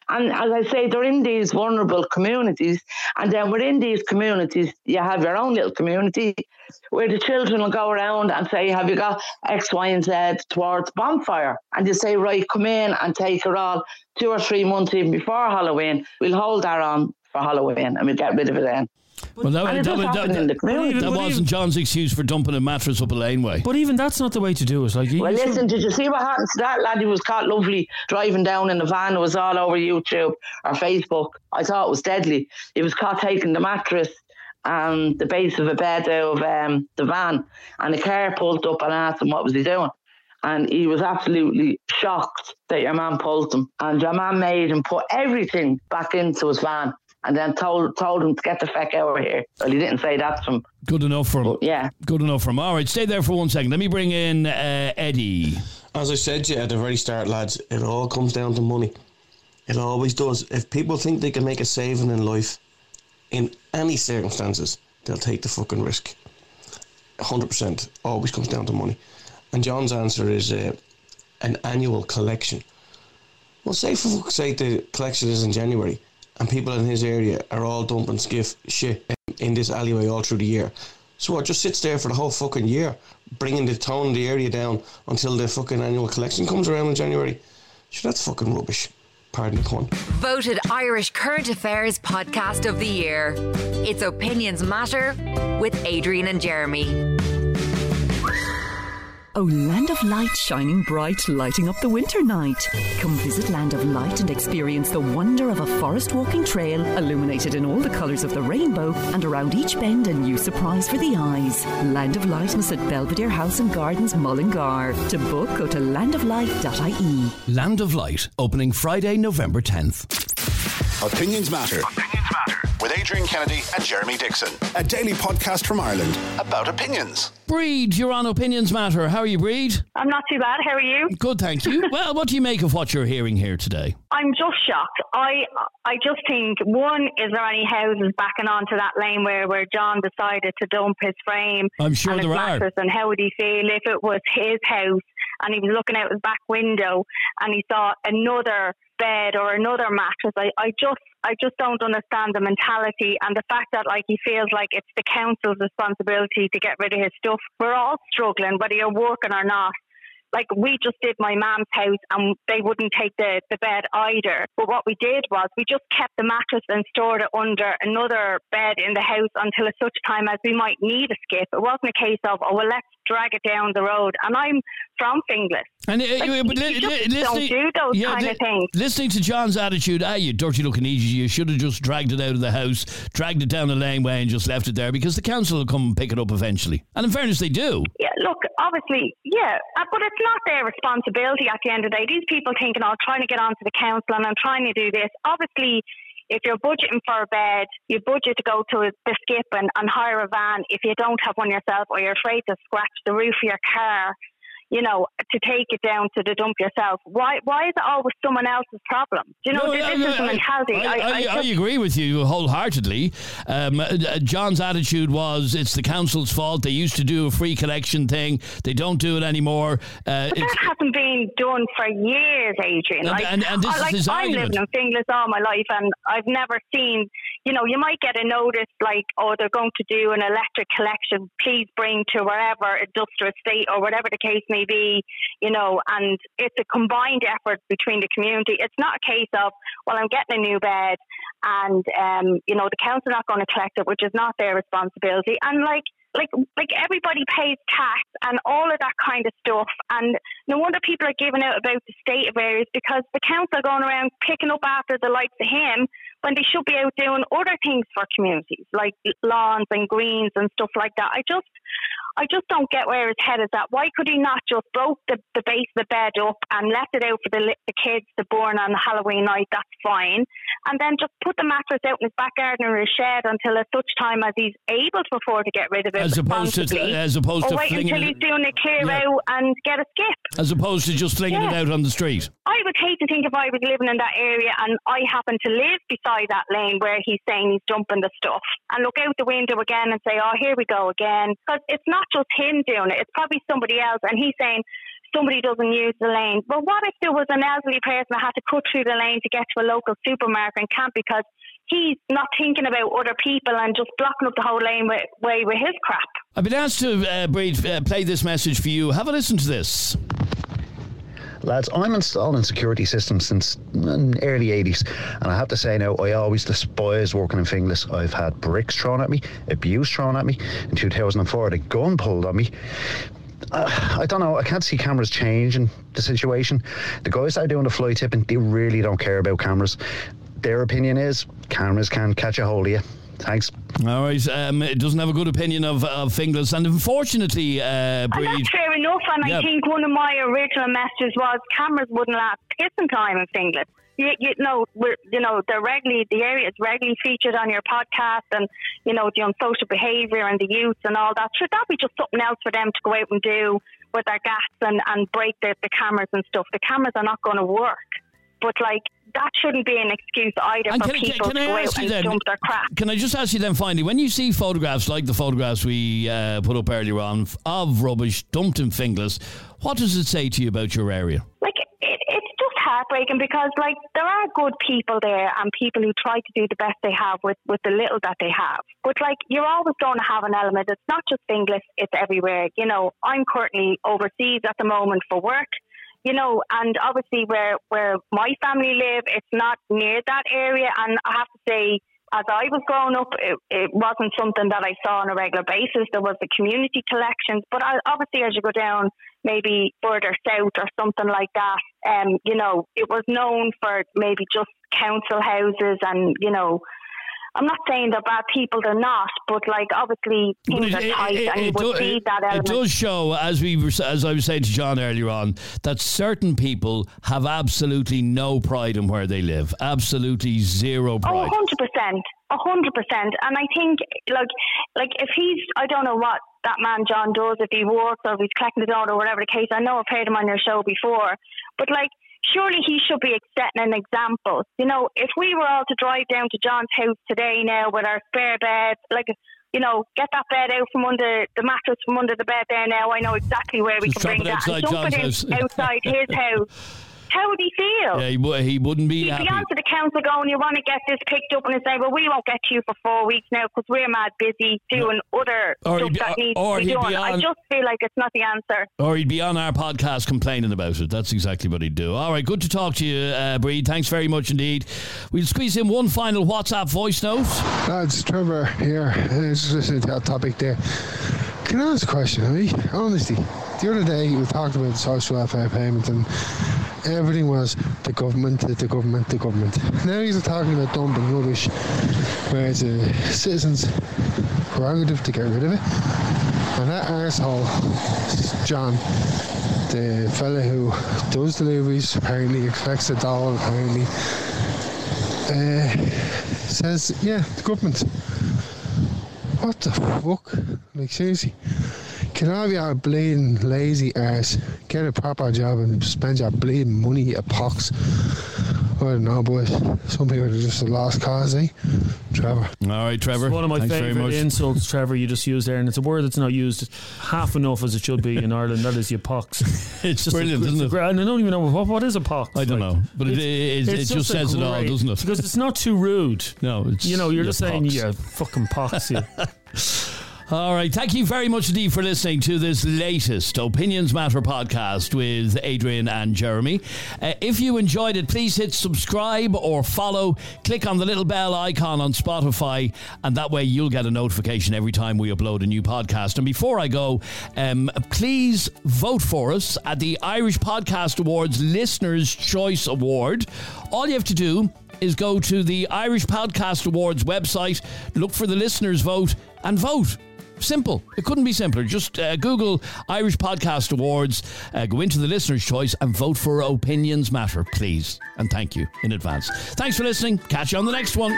And as I say, they're in these vulnerable communities, and then within these communities, you have your own little community where the children will go around and say, have you got X, Y, and Z towards bonfire? And you say, right, come in and take it all two or three months even before Halloween. We'll hold that on for Halloween and we'll get rid of it then. Well, that, and that, was, that, that, that, even, that wasn't even John's excuse for dumping a mattress up a laneway. But even that's not the way to do it. Like, well, listen, did you see what happened to that lad who was caught lovely driving down in the van? It was all over YouTube or Facebook. I thought it was deadly. He was caught taking the mattress and the base of a bed out of um, the van, and the car pulled up and asked him what was he doing. And he was absolutely shocked that your man pulled him. And your man made him put everything back into his van and then told told him to get the feck out of here. Well, he didn't say that to him. Good enough for him. But, yeah. Good enough for him. All right, stay there for one second. Let me bring in uh, Eddie. As I said to you at the very start, lads, it all comes down to money. It always does. If people think they can make a saving in life, in any circumstances, they'll take the fucking risk. one hundred percent. Always comes down to money. And John's answer is uh, an annual collection. Well, say for fuck's sake the collection is in January and people in his area are all dumping skiff shit in this alleyway all through the year. So it just sits there for the whole fucking year, bringing the tone of the area down until the fucking annual collection comes around in January. So that's fucking rubbish. Pardon the pun. Voted Irish Current Affairs Podcast of the Year. It's Opinions Matter with Adrian and Jeremy. Oh, Land of Light, shining bright, lighting up the winter night. Come visit Land of Light and experience the wonder of a forest walking trail illuminated in all the colours of the rainbow, and around each bend a new surprise for the eyes. Land of Light is at Belvedere House and Gardens, Mullingar. To book, go to land of light dot I E. Land of Light, opening Friday, November tenth. Opinions Matter. Opinions Matter. With Adrian Kennedy and Jeremy Dixon. A daily podcast from Ireland about opinions. Breed, you're on Opinions Matter. How are you, Breed? I'm not too bad. How are you? Good, thank you. Well, what do you make of what you're hearing here today? I'm just shocked. I I just think, one, is there any houses backing onto that lane where, where John decided to dump his frame? I'm sure and there are. And how would he feel if it was his house and he was looking out his back window and he saw another bed or another mattress? I, I just I just don't understand the mentality, and the fact that like he feels like it's the council's responsibility to get rid of his stuff. We're all struggling, whether you're working or not. Like, we just did my mum's house and they wouldn't take the, the bed either. But what we did was we just kept the mattress and stored it under another bed in the house until at such time as we might need a skiff. It wasn't a case of, oh, well, let's drag it down the road. And I'm from Finglas. And uh, like, but li- li- listening, don't do those yeah, kind li- of things. Listening to John's attitude, ah, you dirty looking idiot, you should have just dragged it out of the house, dragged it down the laneway and just left it there, because the council will come and pick it up eventually. And in fairness, they do. Yeah, look, obviously, yeah, but it's not their responsibility at the end of the day. These people thinking, oh, I'm trying to get onto the council and I'm trying to do this. Obviously, if you're budgeting for a bed, you budget to go to the skip and, and hire a van. If you don't have one yourself, or you're afraid to scratch the roof of your car, you know, to take it down to the dump yourself. Why Why is it always someone else's problem? Do you know, no, this I, is the mentality. I, I, I, I, I, I agree with you wholeheartedly. Um, John's attitude was, it's the council's fault. They used to do a free collection thing. They don't do it anymore. Uh, but that hasn't been done for years, Adrian. Like, and, and this I, like, is his I've lived in Finglas all my life, and I've never seen, you know, you might get a notice like, oh, they're going to do an electric collection. Please bring to wherever, industrial estate or whatever the case may be. Be, you know, and it's a combined effort between the community. It's not a case of, well, I'm getting a new bed and, um, you know, the council's not going to collect it, which is not their responsibility. And like, like, like everybody pays tax and all of that kind of stuff. And no wonder people are giving out about the state of areas, because the council are going around picking up after the likes of him when they should be out doing other things for communities, like lawns and greens and stuff like that. I just... I just don't get where his head is at. Why could he not just broke the, the base of the bed up and left it out for the the kids to burn on Halloween night? That's fine. And then just put the mattress out in his back garden or his shed until at such time as he's able to afford to get rid of it. As opposed to, as opposed to or wait until he's doing a clear yeah. out and get a skip. As opposed to just flinging yeah. it out on the street. I would hate to think if I was living in that area and I happen to live beside that lane where he's saying he's dumping the stuff, and look out the window again and say, oh, here we go again. Because it's not just him doing it, it's probably somebody else, and he's saying somebody doesn't use the lane. But what if there was an elderly person that had to cut through the lane to get to a local supermarket and can't because he's not thinking about other people and just blocking up the whole lane with, way with his crap? I've been asked to uh, Breed, uh, play this message for you. Have a listen to this. Lads, I'm installing security systems since the early eighties, and I have to say now, I always despise working in Finglas. I've had bricks thrown at me, abuse thrown at me. In two thousand four, I had a gun pulled on me. Uh, I don't know, I can't see cameras changing the situation. The guys that are doing the fly tipping, they really don't care about cameras. Their opinion is, cameras can't catch a hold of you. Thanks. All right. Um, it doesn't have a good opinion of, of Finglas, and unfortunately, uh, Breed. And that's fair enough. And yeah. I think one of my original messages was cameras wouldn't last kissing time in Finglas. You, you know, we're, you know, they're regularly the area is regularly featured on your podcast, and you know the unsocial behaviour and the youth and all that. Should that be just something else for them to go out and do with their gas and, and break the, the cameras and stuff? The cameras are not going to work. But like, that shouldn't be an excuse either and for can, people can, can to go out and then, dump their crap. Can I just ask you then finally, when you see photographs like the photographs we uh, put up earlier on of rubbish dumped in Finglas, what does it say to you about your area? Like, it, it's just heartbreaking because like there are good people there and people who try to do the best they have with, with the little that they have. But like, you're always going to have an element. It's not just Finglas, it's everywhere. You know, I'm currently overseas at the moment for work. You know, and obviously where, where my family live, it's not near that area. And I have to say, as I was growing up, it, it wasn't something that I saw on a regular basis. There was the community collections. But I, obviously as you go down maybe further south or something like that, um, you know, it was known for maybe just council houses and, you know, I'm not saying they're bad people, they're not, but like obviously things it, are tight it, it, and you would do, see that element. It does show, as we were, as I was saying to John earlier on, that certain people have absolutely no pride in where they live. Absolutely zero pride. Oh, one hundred percent. one hundred percent. And I think, like, like if he's, I don't know what that man John does, if he works or if he's collecting the dog or whatever the case, I know I've heard him on your show before, but like, surely he should be setting an example. You know, if we were all to drive down to John's house today now with our spare bed, like, you know, get that bed out from under the mattress from under the bed there now. I know exactly where we Just can bring that. Outside John's house. Outside his house. How would he feel? Yeah, he, w- he wouldn't be He'd happy. He'd be on to the council going, you want to get this picked up, and they say, well, we won't get to you for four weeks now because we're mad busy doing no. other or stuff be, that needs or to be done. Be on, I just feel like it's not the answer. Or he'd be on our podcast complaining about it. That's exactly what he'd do. All right, good to talk to you, uh, Breed. Thanks very much indeed. We'll squeeze in one final WhatsApp voice note. Uh, it's Trevor here. Just listening to that topic there. Can I ask a question, honey? Honestly, the other day we talked about social welfare payment and everything was the government, the government, the government. Now he's talking about dump and rubbish, where it's a citizen's prerogative to get rid of it. And that arsehole, John, the fella who does deliveries, apparently expects a doll, apparently, uh, says, yeah, the government. What the fuck? Like, seriously? Can I be a bleeding lazy ass, get a proper job and spend your bleeding money at pox? I don't know, boys. Some people are just a lost cause, eh? Trevor. All right, Trevor. It's one of my Thanks favourite insults, Trevor, you just used there, and it's a word that's not used half enough as it should be in Ireland. That is your pox. It's just brilliant, a, isn't it? And I don't even know, what, what is a pox? I don't like, know, but it, it, it, it just, just says great, it all, doesn't it? Because it's not too rude. No, it's You know, you're your just pox. saying, yeah, fucking pox, yeah. All right, thank you very much indeed for listening to this latest Opinions Matter podcast with Adrian and Jeremy. Uh, if you enjoyed it, please hit subscribe or follow. Click on the little bell icon on Spotify, and that way you'll get a notification every time we upload a new podcast. And before I go, um, please vote for us at the Irish Podcast Awards Listener's Choice Award. All you have to do is go to the Irish Podcast Awards website, look for the listeners' vote, and vote. Simple. It couldn't be simpler. Just uh, Google Irish Podcast Awards, uh, go into the listener's choice and vote for Opinions Matter, please. And thank you in advance. Thanks for listening. Catch you on the next one.